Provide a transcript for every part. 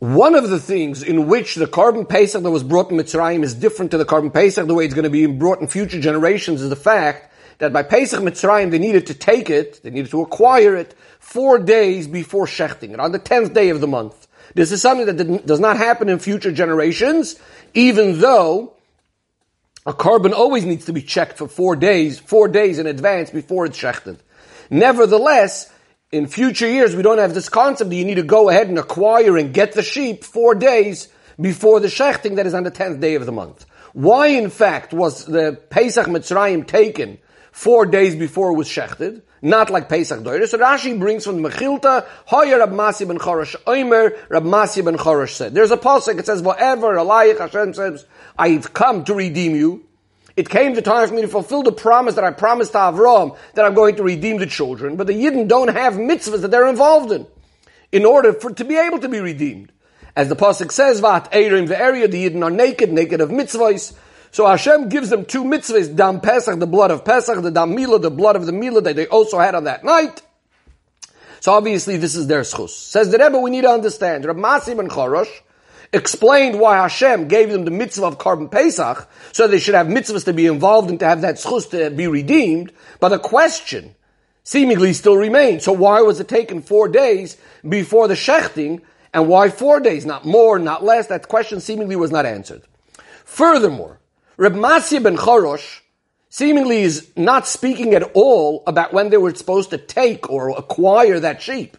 One of the things in which the Korban Pesach that was brought in Mitzrayim is different to the Korban Pesach, the way it's going to be brought in future generations, is the fact that by Pesach Mitzrayim, they needed to take it, they needed to acquire it, 4 days before Shechting, and on the 10th day of the month. This is something that does not happen in future generations, even though a Korban always needs to be checked for 4 days, in advance before it's Shechted. Nevertheless, in future years, we don't have this concept that you need to go ahead and acquire and get the sheep 4 days before the Shechting, that is on the 10th day of the month. Why, in fact, was the Pesach Mitzrayim taken 4 days before it was Shechted? Not like Pesach Doiris. So Rashi brings from the Mechilta, Hoyer Rab Masi ben Choresh Omer, Rab Masi ben Choresh said. There's a pasuk, it says, whatever Elayich Hashem says, I've come to redeem you. It came the time for me to fulfill the promise that I promised to Avram, that I'm going to redeem the children. But the Yidden don't have mitzvahs that they're involved in order for to be able to be redeemed. As the pasuk says, Vat Eirim ve'Eria, the Yidden are naked, naked of mitzvahs. So Hashem gives them two mitzvahs, Dam Pesach, the blood of Pesach, the Dam Milah, the blood of the Milah, that they also had on that night. So obviously this is their schus. Says the Rebbe, we need to understand, Rab Masi ben Choresh explained why Hashem gave them the mitzvah of Korban Pesach, so they should have mitzvahs to be involved in, to have that schus to be redeemed. But the question seemingly still remains, so why was it taken 4 days before the Shechting, and why 4 days, not more, not less? That question seemingly was not answered. Furthermore, Reb Masi ben Choresh seemingly is not speaking at all about when they were supposed to take or acquire that sheep.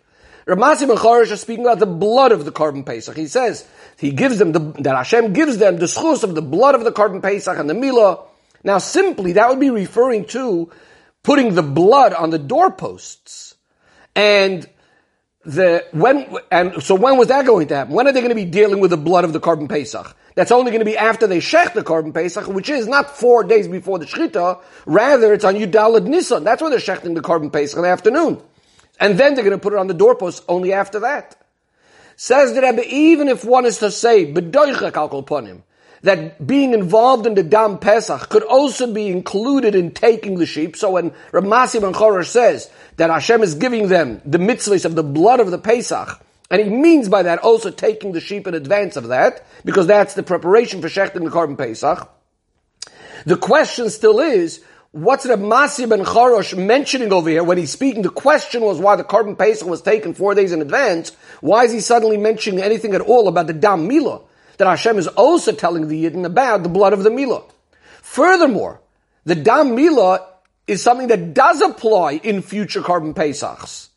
Reb Masi ben Choresh is speaking about the blood of the Korban Pesach. He says he gives them that Hashem gives them the schus of the blood of the Korban Pesach and the Milah. Now, simply that would be referring to putting the blood on the doorposts, so when was that going to happen? When are they going to be dealing with the blood of the Korban Pesach? That's only going to be after they shech the Korban Pesach, which is not 4 days before the Shechita, rather it's on Yud Daled Nisan. That's when they're shechting the Korban Pesach in the afternoon. And then they're going to put it on the doorposts only after that. Says the Rebbe, even if one is to say, B'doichek al kol ponim, that being involved in the Dam Pesach could also be included in taking the sheep. So when Reb Masi ben Choresh says that Hashem is giving them the mitzvahs of the blood of the Pesach, and he means by that also taking the sheep in advance of that, because that's the preparation for Shechting the Korban Pesach, the question still is, what's Reb Masi ben Choresh mentioning over here when he's speaking? The question was why the Korban Pesach was taken 4 days in advance. Why is he suddenly mentioning anything at all about the Dam Milah, that Hashem is also telling the Yidden about the blood of the Milah? Furthermore, the Dam Milah is something that does apply in future Korban Pesachs.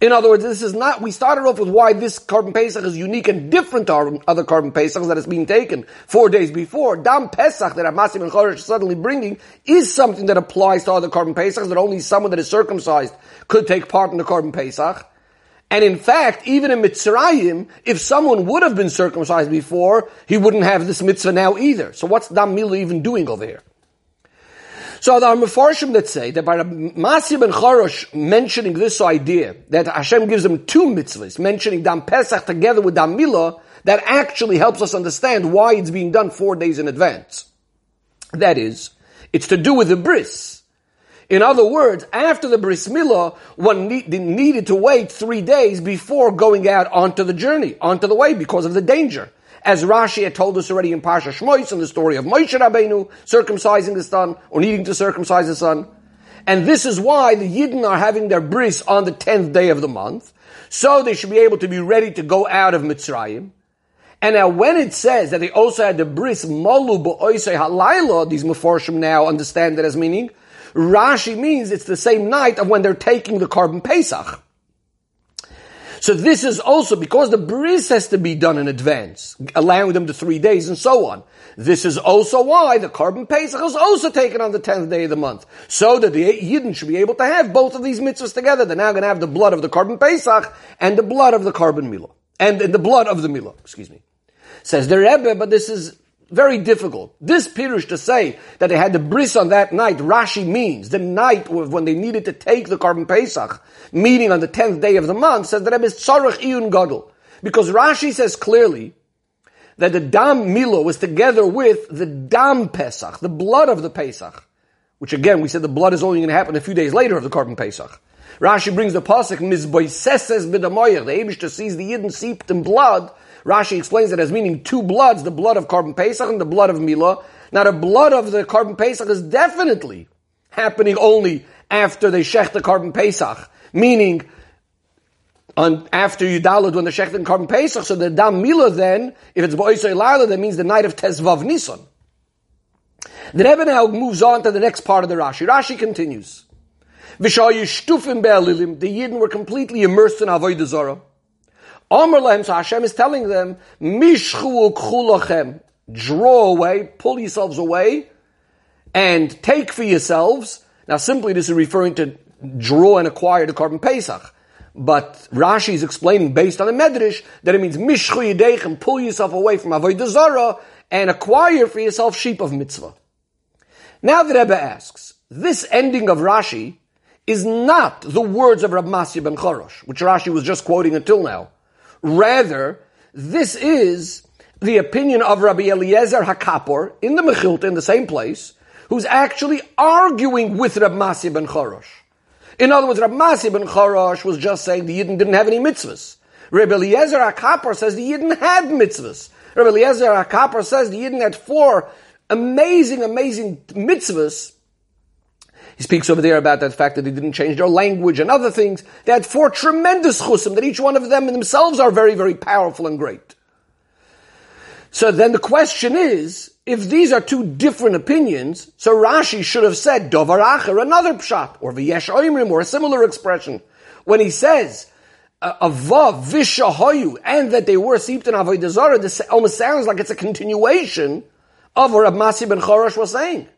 In other words, this is not, we started off with why this Korban Pesach is unique and different to our other Korban Pesachs that is being taken 4 days before. Dam Pesach that Reb Masi ben Choresh is suddenly bringing is something that applies to other Korban Pesachs, that only someone that is circumcised could take part in the Korban Pesach. And in fact, even in Mitzrayim, if someone would have been circumcised before, he wouldn't have this mitzvah now either. So what's Dam Milah even doing over here? So there are Mefarshim that say that by Reb Masi ben Choresh mentioning this idea, that Hashem gives them two mitzvahs, mentioning Dam Pesach together with Dam Milah, that actually helps us understand why it's being done 4 days in advance. That is, it's to do with the bris. In other words, after the Bris Milah, one needed to wait 3 days before going out onto the journey, onto the way, because of the danger. As Rashi had told us already in Parsha Shmois, in the story of Moshe Rabbeinu circumcising his son, or needing to circumcise his son. And this is why the Yidden are having their Bris on the 10th day of the month, so they should be able to be ready to go out of Mitzrayim. And now when it says that they also had the Bris Malu B'Oisei Halayla, these Mefarshim now understand that as meaning, Rashi means it's the same night of when they're taking the Korban Pesach. So this is also, because the bris has to be done in advance, allowing them the 3 days and so on. This is also why the Korban Pesach is also taken on the 10th day of the month, so that the Yidden should be able to have both of these mitzvahs together. They're now going to have the blood of the Korban Pesach and the blood of the Korban Milah, and the blood of the Milah, Says the Rebbe, but this is very difficult. This pirush to say that they had the bris on that night, Rashi means the night when they needed to take the Korban Pesach, meaning on the 10th day of the month, says that it is tzorach iyun gadol. Because Rashi says clearly that the Dam Milah was together with the Dam Pesach, the blood of the Pesach, which again, we said the blood is only going to happen a few days later of the Korban Pesach. Rashi brings the pasuk mizboiseses b'damoyach. The Eibishter sees the Yidden seeped in blood. Rashi explains it as meaning two bloods, the blood of Korban Pesach and the blood of Milah. Now the blood of the Korban Pesach is definitely happening only after they shech the Korban Pesach, meaning on after Yudalad when the shech the Korban Pesach. So the Dam Milah then, if it's B'oisei Laila, that means the night of Tezvav Nisan. The Rebbe now moves on to the next part of the Rashi. Rashi continues. V'shayishtufim be'alilim, the Yidden were completely immersed in Avodah Zarah. Amar lahem, so Hashem is telling them, Mishchu ukchu lachem, draw away, pull yourselves away, and take for yourselves. Now simply this is referring to draw and acquire the Korban Pesach. But Rashi is explaining based on the Medrash that it means Mishchu yedechem, pull yourself away from Avodah Zarah, and acquire for yourself sheep of mitzvah. Now the Rebbe asks, this ending of Rashi is not the words of Rav Masya ben Chorosh, which Rashi was just quoting until now. Rather, this is the opinion of Rabbi Eliezer HaKapor in the Mechilta, in the same place, who's actually arguing with Rav Masya ben Chorosh. In other words, Rav Masya ben Chorosh was just saying the Yidden didn't have any mitzvahs. Rabbi Eliezer HaKapor says the Yidden had mitzvahs. Rabbi Eliezer HaKapor says the Yidden had four amazing mitzvahs. He speaks over there about the fact that they didn't change their language and other things. They had four tremendous chusim, that each one of them themselves are very, very powerful and great. So then the question is, if these are two different opinions, so Rashi should have said, Dovar Acher, another pshat, or V'yesh Oimrim, or a similar expression. When he says, Avav Vishahoyu, and that they were seeped in Avodah Zarah, this almost sounds like it's a continuation of what Rav Masya ben Chorosh was saying.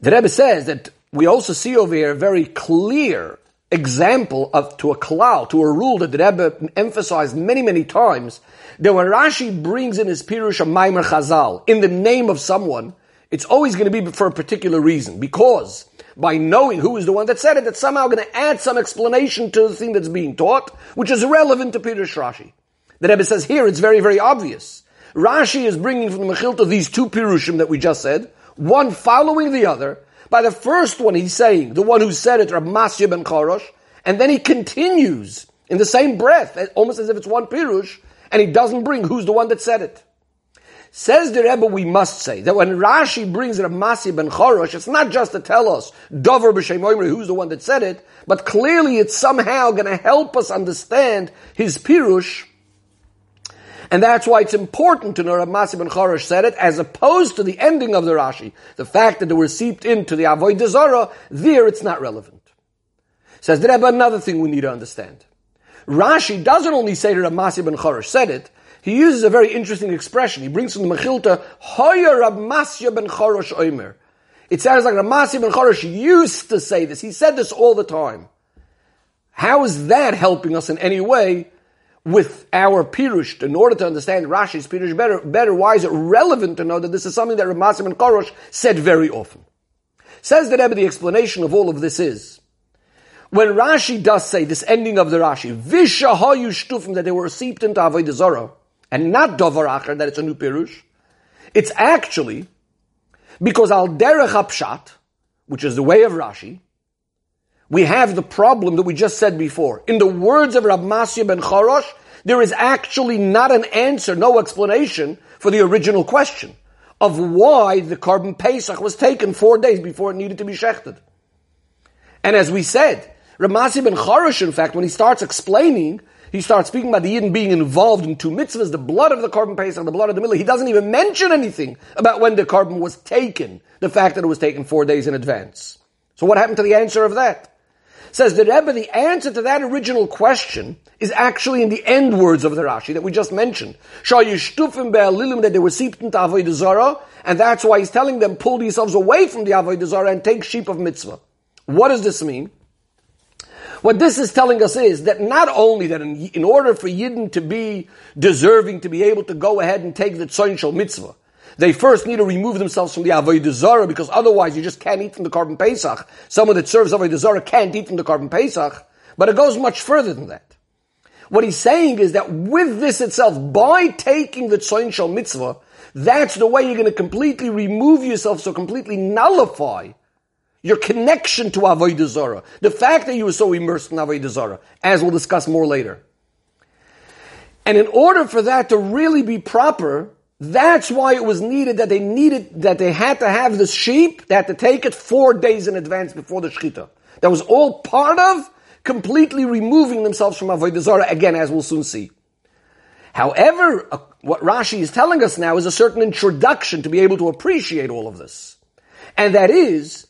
The Rebbe says that we also see over here a very clear example to a rule that the Rebbe emphasized many, many times, that when Rashi brings in his Pirush a Maimer Chazal in the name of someone, it's always going to be for a particular reason, because by knowing who is the one that said it, that's somehow going to add some explanation to the thing that's being taught, which is relevant to Pirush Rashi. The Rebbe says here it's very, very obvious. Rashi is bringing from the Mechilta these two Pirushim that we just said, one following the other. By the first one he's saying, the one who said it, Rav Masya ben Chorosh, and then he continues in the same breath, almost as if it's one pirush, and he doesn't bring who's the one that said it. Says the Rebbe, we must say that when Rashi brings Rav Masya ben Chorosh, it's not just to tell us, Dover b'shem Oimri, who's the one that said it, but clearly it's somehow going to help us understand his pirush. And that's why it's important to know Rav Masya ben Chorosh said it, as opposed to the ending of the Rashi. The fact that they were seeped into the Avodah Zarah, there it's not relevant. Says the Rebbe, another thing we need to understand. Rashi doesn't only say that Rav Masya ben Chorosh said it, he uses a very interesting expression. He brings from the Mechilta, Hoya Rav Masya ben Chorosh Omer. It sounds like Rav Masya ben Chorosh used to say this. He said this all the time. How is that helping us in any way with our Pirush? In order to understand Rashi's Pirush better, why is it relevant to know that this is something that Rav Masya ben Chorosh said very often? Says the Rebbe, the explanation of all of this is, when Rashi does say this ending of the Rashi, Vishahayu Shtufim, that they were seeped into Avodah Zarah, and not Dovar Acher, that it's a new Pirush, it's actually because Al Derech HaPshat, which is the way of Rashi, we have the problem that we just said before. In the words of Rav Masya ben Chorosh, there is actually not an answer, no explanation for the original question of why the Korban Pesach was taken 4 days before it needed to be shechted. And as we said, Rav Masya ben Chorosh, in fact, when he starts explaining, he starts speaking about the Yidden being involved in two mitzvahs, the blood of the Korban Pesach, the blood of the Milah. He doesn't even mention anything about when the Korban was taken, the fact that it was taken 4 days in advance. So what happened to the answer of that? Says the Rebbe, the answer to that original question is actually in the end words of the Rashi that we just mentioned. Shayishtufim be'alilim, that they were seeped into Avodah Zarah, and that's why he's telling them, pull yourselves away from the Avodah Zarah and take sheep of mitzvah. What does this mean? What this is telling us is that not only that in order for Yidden to be deserving to be able to go ahead and take the Tzoyin Shel mitzvah, they first need to remove themselves from the Avodah Zarah, because otherwise you just can't eat from the Korban Pesach. Someone that serves Avodah Zarah can't eat from the Korban Pesach. But it goes much further than that. What he's saying is that with this itself, by taking the Tzoyin Shel mitzvah, that's the way you're going to completely remove yourself, so completely nullify your connection to Avodah Zarah, the fact that you were so immersed in Avodah Zarah, as we'll discuss more later. And in order for that to really be proper, that's why it was needed, that they had to have the sheep, they had to take it 4 days in advance before the Shechita. That was all part of completely removing themselves from Avodah Zarah, again, as we'll soon see. However, what Rashi is telling us now is a certain introduction to be able to appreciate all of this. And that is,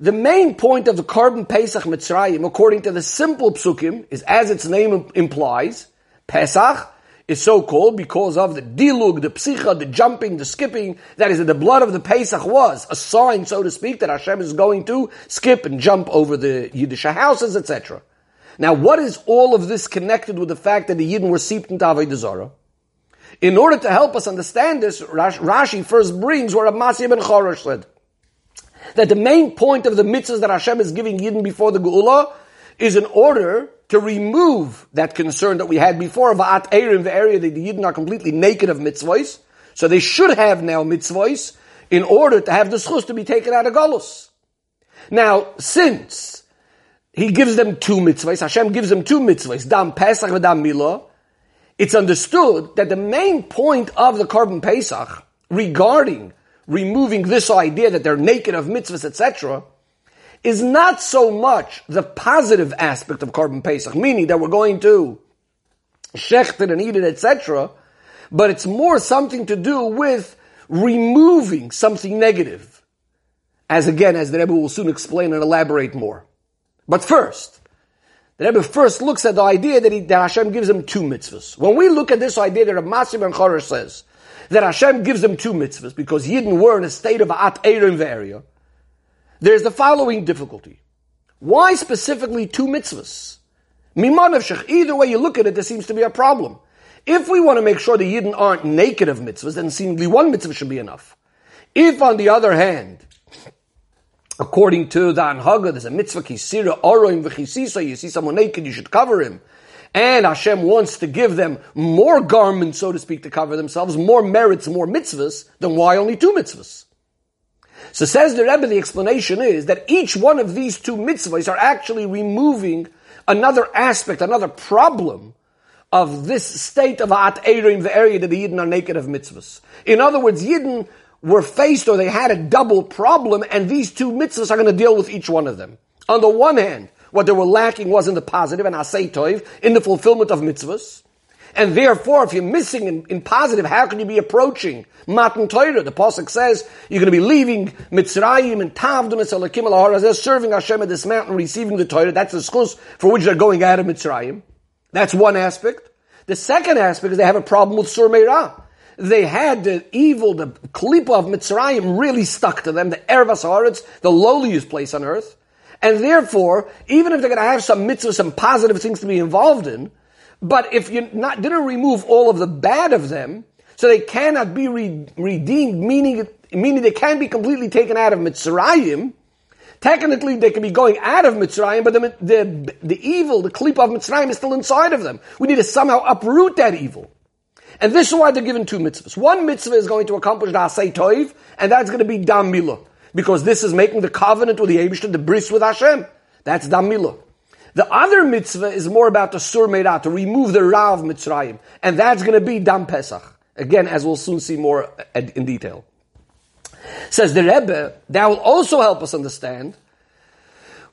the main point of the Korban Pesach Mitzrayim, according to the simple psukim, is as its name implies, Pesach is so called because of the dilug, the psicha, the jumping, the skipping, that is, that the blood of the Pesach was a sign, so to speak, that Hashem is going to skip and jump over the Yiddish houses, etc. Now, what is all of this connected with the fact that the Yidden were seeped into Avodah Zarah? In order to help us understand this, Rashi first brings where Amasya ben Chorosh said that the main point of the mitzvahs that Hashem is giving Yidden before the Geula is in order to remove that concern that we had before of Va'at Eirim Ve'Eria, that the Yidden are completely naked of mitzvahs. So they should have now mitzvahs in order to have the schus to be taken out of Golus. Now, since He gives them two mitzvahs. Hashem gives them two mitzvahs, Dam Pesach and Dam Milah. It's understood that the main point of the Korban Pesach regarding removing this idea that they're naked of mitzvahs, etc., is not so much the positive aspect of Korban Pesach, meaning that we're going to shecht it and eat it, etc., but it's more something to do with removing something negative. As again, as the Rebbe will soon explain and elaborate more. But first, the Rebbe first looks at the idea that Hashem gives them two mitzvahs. When we look at this idea that Amasya ben Chorosh says, that Hashem gives them two mitzvahs because Yidden were in a state of at Eirim Ve'Eria, there's the following difficulty. Why specifically two mitzvahs? Mimanavshech, either way you look at it, there seems to be a problem. If we want to make sure the Yidden aren't naked of mitzvahs, then seemingly one mitzvah should be enough. If, on the other hand, according to the Anhaga, there's a mitzvah kisira, oroim v'chisisa, you see someone naked, you should cover him. And Hashem wants to give them more garments, so to speak, to cover themselves, more merits, more mitzvahs, then why only two mitzvahs? So says the Rebbe, the explanation is that each one of these two mitzvahs are actually removing another aspect, another problem of this state of at Eirim, the area that the Yidden are naked of mitzvahs. In other words, Yidden were faced, or they had a double problem, and these two mitzvahs are going to deal with each one of them. On the one hand, what they were lacking was in the positive, and asay toiv, in the fulfillment of mitzvahs. And therefore, if you're missing in positive, how can you be approaching Matan Torah? The Pasuk says, you're going to be leaving Mitzrayim and Tavdun es Elokim el Har Hazeh, serving Hashem at this mountain, receiving the Torah. That's the schus for which they're going out of Mitzrayim. That's one aspect. The second aspect is they have a problem with Sur Meirah. They had the evil, the klipa of Mitzrayim really stuck to them, the Ervas Haaretz, the lowliest place on earth. And therefore, even if they're going to have some mitzvahs, some positive things to be involved in, but if you didn't remove all of the bad of them, so they cannot be redeemed, meaning they can be completely taken out of Mitzrayim. Technically, they can be going out of Mitzrayim, but the evil, the klipa of Mitzrayim is still inside of them. We need to somehow uproot that evil. And this is why they're given two mitzvahs. One mitzvah is going to accomplish the Asay Toiv, and that's going to be Dam Milah, because this is making the covenant with the Eibishter, the bris with Hashem. That's Dam Milah. The other mitzvah is more about the Sur Meirah, to remove the Ra of Mitzrayim, and that's going to be Dam Pesach. Again, as we'll soon see more in detail. Says the Rebbe, that will also help us understand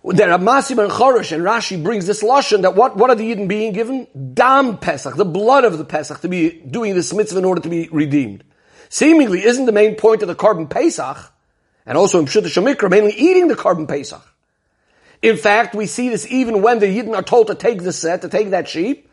that Amasya ben Chorosh and Rashi brings this lashon that what are the Yidden being given? Dam Pesach, the blood of the Pesach, to be doing this mitzvah in order to be redeemed. Seemingly, isn't the main point of the Korban Pesach, and also in Pshuta Shemikra, mainly eating the Korban Pesach? In fact, we see this even when the Yidden are told to take the set, to take that sheep.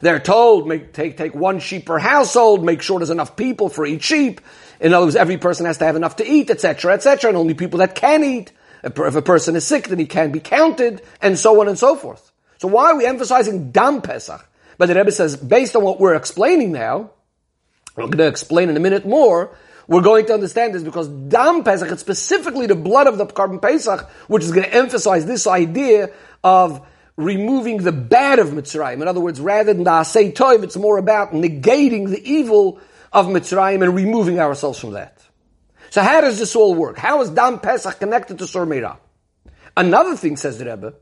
They're told, take one sheep per household, make sure there's enough people for each sheep. In other words, every person has to have enough to eat, etc., etc., and only people that can eat. If a person is sick, then he can be counted, and so on and so forth. So why are we emphasizing Dam Pesach? But the Rebbe says, based on what we're explaining now, we're going to explain in a minute more, we're going to understand this because Dam Pesach, it's specifically the blood of the Korban Pesach, which is going to emphasize this idea of removing the bad of Mitzrayim. In other words, rather than the Asay Toiv, it's more about negating the evil of Mitzrayim and removing ourselves from that. So how does this all work? How is Dam Pesach connected to Sur Meirah? Another thing, says the Rebbe,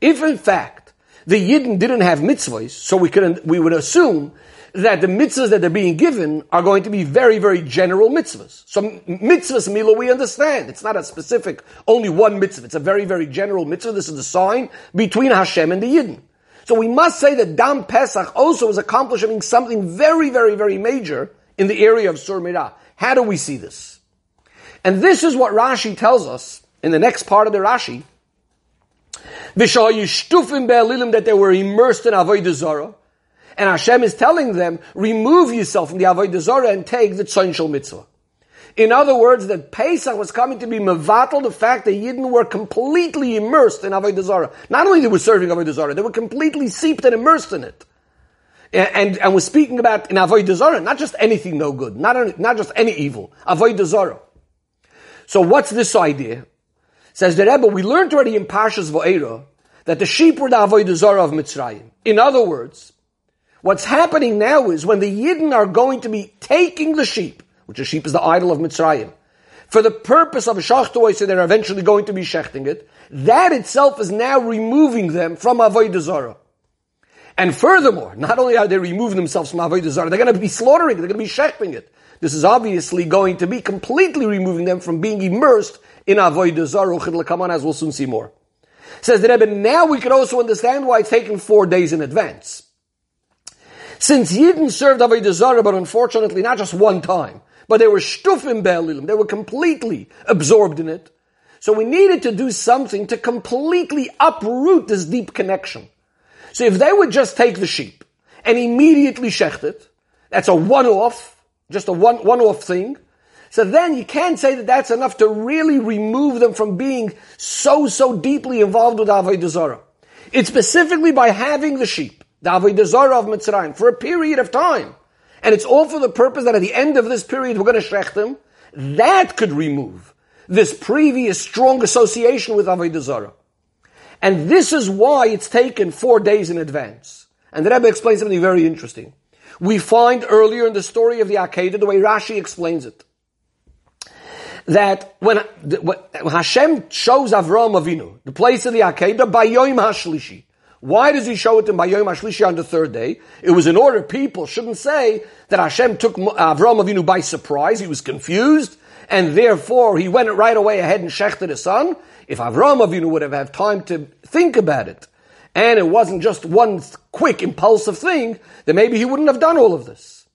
if in fact the Yidden didn't have mitzvahs, so we would assume that the mitzvahs that they're being given are going to be very, very general mitzvahs. So mitzvahs, Mila, we understand. It's not a specific, only one mitzvah. It's a very, very general mitzvah. This is the sign between Hashem and the Yidden. So we must say that Dam Pesach also is accomplishing something very, very, very major in the area of Sur Mira. How do we see this? And this is what Rashi tells us in the next part of the Rashi. That they were immersed in Avodah Zarah. And Hashem is telling them, remove yourself from the Avodah Zarah and take the Tzon Shel Mitzvah. In other words, that Pesach was coming to be mevatel, the fact that Yidden were completely immersed in Avodah Zarah. Not only they were serving Avodah Zarah, they were completely seeped and immersed in it. And we're speaking about in Avodah Zarah, not just anything no good, not just any evil, Avodah Zarah. So what's this idea? Says the Rebbe, we learned already in Parshas Va'era that the sheep were the Avodah Zarah of Mitzrayim. In other words, what's happening now is when the Yidden are going to be taking the sheep, which the sheep is the idol of Mitzrayim, for the purpose of Shachtoy, so they're eventually going to be shechting it, that itself is now removing them from Avodah Zarah. And furthermore, not only are they removing themselves from Avodah Zarah, they're going to be slaughtering it, they're going to be shechting it. This is obviously going to be completely removing them from being immersed in Avodah Zarah, as we'll soon see more. Says the Rebbe, now we can also understand why it's taken 4 days in advance. Since Yidden served Avodah Zarah, but unfortunately not just one time, but they were shtufim be'alilim, they were completely absorbed in it. So we needed to do something to completely uproot this deep connection. So if they would just take the sheep and immediately shecht it, that's a one-off, just a one-off thing. So then you can't say that that's enough to really remove them from being so deeply involved with Avodah Zarah. It's specifically by having the sheep, the Avodah Zarah of Mitzrayim, for a period of time. And it's all for the purpose that at the end of this period we're going to shecht them. That could remove this previous strong association with Avodah Zarah. And this is why it's taken 4 days in advance. And the Rebbe explains something very interesting. We find earlier in the story of the Akedah, the way Rashi explains it, that when Hashem shows Avraham Avinu the place of the Akedah, by Yom HaShlishi. Why does he show it in Yom HaShlishi on the third day? It was in order people shouldn't say that Hashem took Avraham Avinu by surprise. He was confused. And therefore, he went right away ahead and shechted his son. If Avraham Avinu would have had time to think about it, and it wasn't just one quick, impulsive thing, then maybe he wouldn't have done all of this.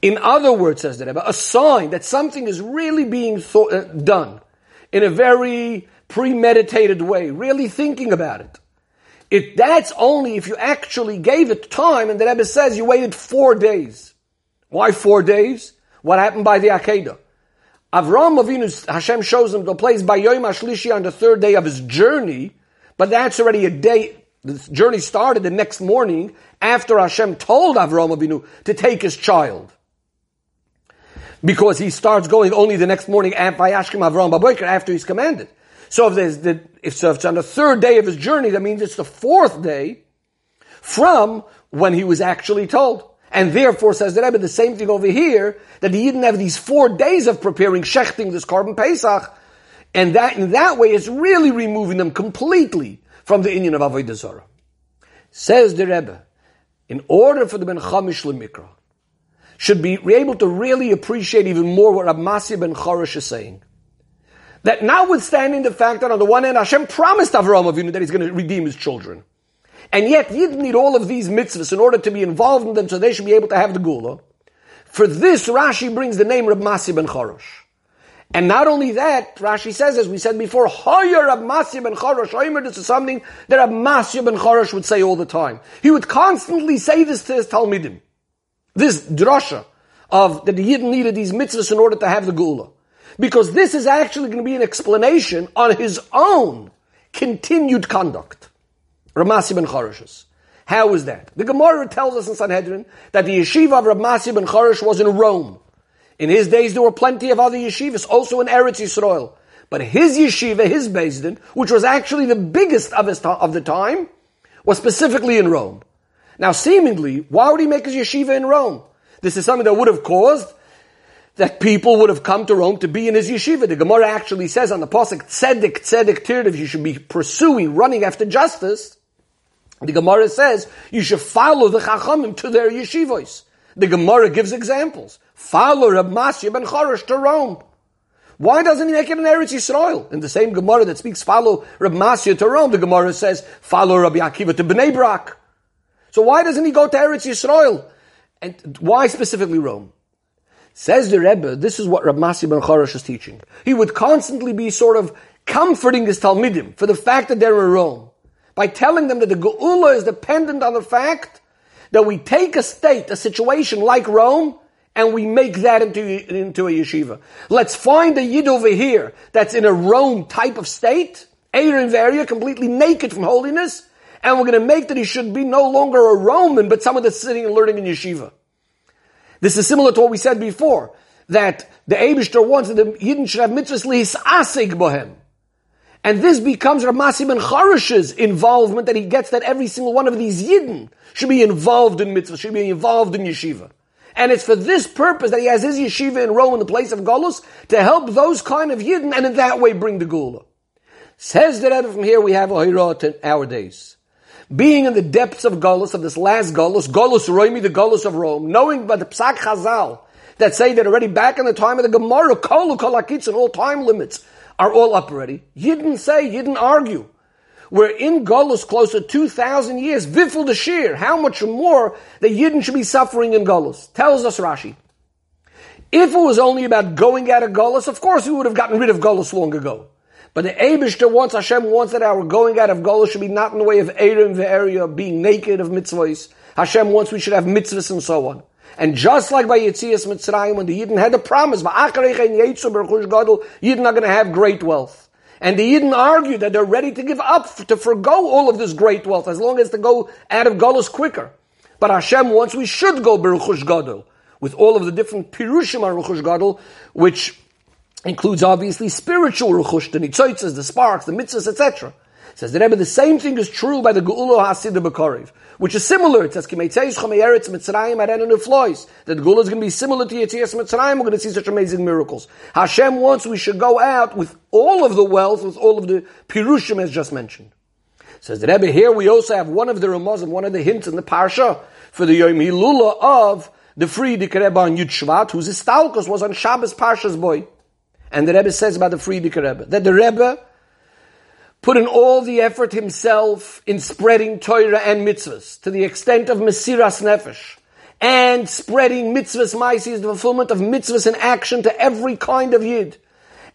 In other words, says the Rebbe, a sign that something is really being done in a very premeditated way, really thinking about it. That's only if you actually gave it time, and the Rebbe says you waited 4 days. Why 4 days? What happened by the Akedah? Avraham Avinu, Hashem shows him the place by Yom HaShlishi on the third day of his journey, but that's already a day. The journey started the next morning after Hashem told Avraham Avinu to take his child. Because he starts going only the next morning by Ashkim Avraham Baboiker after he's commanded. So if it's on the third day of his journey, that means it's the fourth day from when he was actually told. And therefore, says the Rebbe, the same thing over here, that he didn't have these 4 days of preparing, shechting this Korban Pesach, and that in that way is really removing them completely from the inyan of Avodah Zarah. Says the Rebbe, in order for the Ben Chamish L'Mikra should be able to really appreciate even more what Rab Masya ben Choresh is saying, that notwithstanding the fact that on the one hand Hashem promised Avraham Avinu that he's going to redeem his children, and yet you need all of these mitzvahs in order to be involved in them so they should be able to have the gula. For this, Rashi brings the name Rab Masya ben Choresh. And not only that, Rashi says, as we said before, Hoyer Rab Masya ben Choresh. Hoyer, this is something that Rab Masya ben Choresh would say all the time. He would constantly say this to his Talmidim. This drasha of that the Yidden needed these mitzvahs in order to have the gula. Because this is actually going to be an explanation on his own continued conduct. Rab Masya ben Choresh's. How is that? The Gemara tells us in Sanhedrin that the yeshiva of Rab Masya ben Choresh was in Rome. In his days there were plenty of other yeshivas, also in Eretz Yisrael. But his yeshiva, his beis din, which was actually the biggest of the time, was specifically in Rome. Now seemingly, why would he make his yeshiva in Rome? This is something that would have caused that people would have come to Rome to be in his yeshiva. The Gemara actually says on the pasuk, tzedek, tzedek tirdev, you should be pursuing, running after justice. The Gemara says, you should follow the Chachamim to their yeshivos. The Gemara gives examples. Follow Reb Masya ben Choresh to Rome. Why doesn't he make it in Eretz Yisrael? In the same Gemara that speaks, follow Reb Masya to Rome, the Gemara says, follow Rabbi Akiva to Bnei Brak. So why doesn't he go to Eretz Yisrael? And why specifically Rome? Says the Rebbe, this is what Reb Masya ben Choresh is teaching. He would constantly be sort of comforting his Talmidim for the fact that they're in Rome, by telling them that the Geula is dependent on the fact that we take a state, a situation like Rome, and we make that into a yeshiva. Let's find a Yid over here that's in a Rome type of state, Eirin Varia, completely naked from holiness, and we're going to make that he should be no longer a Roman, but someone that's sitting and learning in yeshiva. This is similar to what we said before, that the Eibishter wants that the Yidden should have mitzvahs lehisasig bohem. And this becomes Reb Masya ben Choresh's involvement, that he gets that every single one of these Yidden should be involved in mitzvahs, should be involved in yeshiva. And it's for this purpose that he has his yeshiva in Rome in the place of Golus, to help those kind of Yidden, and in that way bring the Gula. Says the Rebbe, from here we have a Hirah to our days. Being in the depths of Golus, of this last Golus, Golus Roimi, the Golus of Rome, knowing by the Psak Chazal, that say that already back in the time of the Gemara, Kolu Kolakitz, and all time limits are all up already. Yidden say, Yidden argue. We're in Golus close to 2,000 years, Viful Dashir, how much more the Yidden should be suffering in Golus. Tells us Rashi, if it was only about going out of Golus, of course we would have gotten rid of Golus long ago. But the Eibishter wants, Hashem wants that our going out of Golus should be not in the way of Eirim Ve'Eria, being naked of mitzvahs. Hashem wants we should have mitzvahs and so on. And just like by Yetzias Mitzrayim, when the Yidden had a promise, Yidden are going to have great wealth. And the Yidden argue that they're ready to give up, to forgo all of this great wealth, as long as to go out of Golus quicker. But Hashem wants we should go B'Rechush Gadol, with all of the different Pirushim on Rechush Gadol, which includes obviously spiritual Rechush, the Nitzotzes, the sparks, the mitzvahs, etc. Says the Rebbe, the same thing is true by the Geula HaSidah B'Koriv, which is similar. It says, Kimeitzeis Chomei Eretz Mitzrayim Arenu Niflois, that the Geula is going to be similar to Yetzias Mitzrayim. We're going to see such amazing miracles. Hashem wants we should go out with all of the wealth, with all of the Pirushim as just mentioned. Says the Rebbe, here we also have one of the Ramaz and one of the hints in the Parsha for the Yom Hilula of the Friedrich Rebbe on Yud Shvat, whose Istalkos was on Shabbos Parsha's boy. And the Rebbe says about the Friedrich Rebbe, that the Rebbe put in all the effort himself in spreading Torah and mitzvahs to the extent of Mesiras Nefesh and spreading mitzvahs maisis, the fulfillment of mitzvahs in action to every kind of Yid.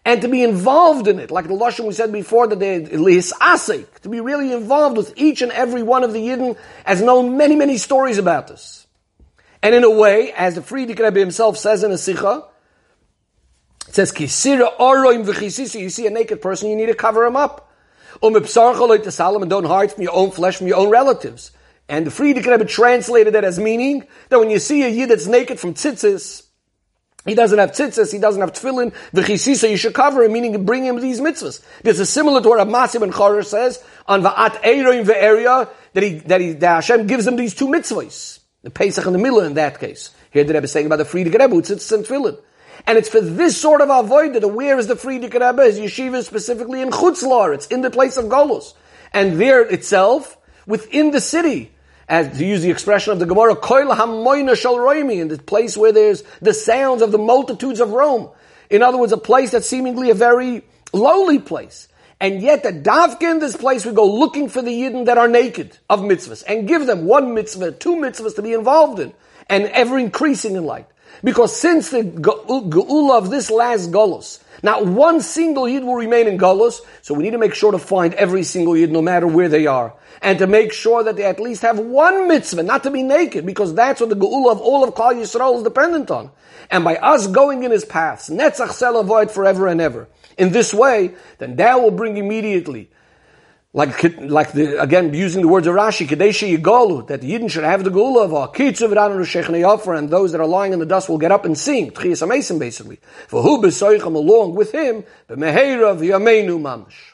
And to be involved in it, like the Lashon we said before, that they lehisasik, to be really involved with each and every one of the Yidden, has known many, many stories about this. And in a way, as the Friedrich Rebbe himself says in a Sicha, it says, Kisira oroim v'chisisi, you see a naked person, you need to cover him up. And don't hide from your own flesh, from your own relatives. And the Friedrich Rebbe translated that as meaning that when you see a Yid that's naked from tzitzis, he doesn't have tzitzis, he doesn't have tefillin, v'chisisa, you should cover him, meaning bring him these mitzvahs. This is similar to what Reb Masya ben Choresh says on Va'at Eiroim Ve'Eria, that Hashem gives him these two mitzvahs, the Pesach and the Milah in that case. Here the Rebbe is saying about the Friedrich Rebbe, tzitzis and tefillin. And it's for this sort of avodah, that where is the Friedrich Rebbe? His yeshiva is specifically in Chutz La'aretz, it's in the place of Golus. And there itself, within the city, as to use the expression of the Gemara, Koil Hamoina Shel Roimi, in the place where there's the sounds of the multitudes of Rome. In other words, a place that's seemingly a very lowly place. And yet, the Davka in this place, we go looking for the Yidden that are naked of mitzvahs, and give them one mitzvah, two mitzvahs to be involved in, and ever increasing in light. Because since the Geula of this last Golus, not one single Yid will remain in Golus, so we need to make sure to find every single Yid, no matter where they are, and to make sure that they at least have one mitzvah, not to be naked, because that's what the Geula of all of Klal Yisrael is dependent on. And by us going in his paths, Netzach Sel Avoid forever and ever, in this way, then that will bring immediately, again, using the words of Rashi, Kadesha Yigalu, that the Yidden should have the Geula of Akitzuv, and those that are lying in the dust will get up and sing, Tchias HaMesim basically. For who besoichem along with him, b'meheira v'yameinu mamash.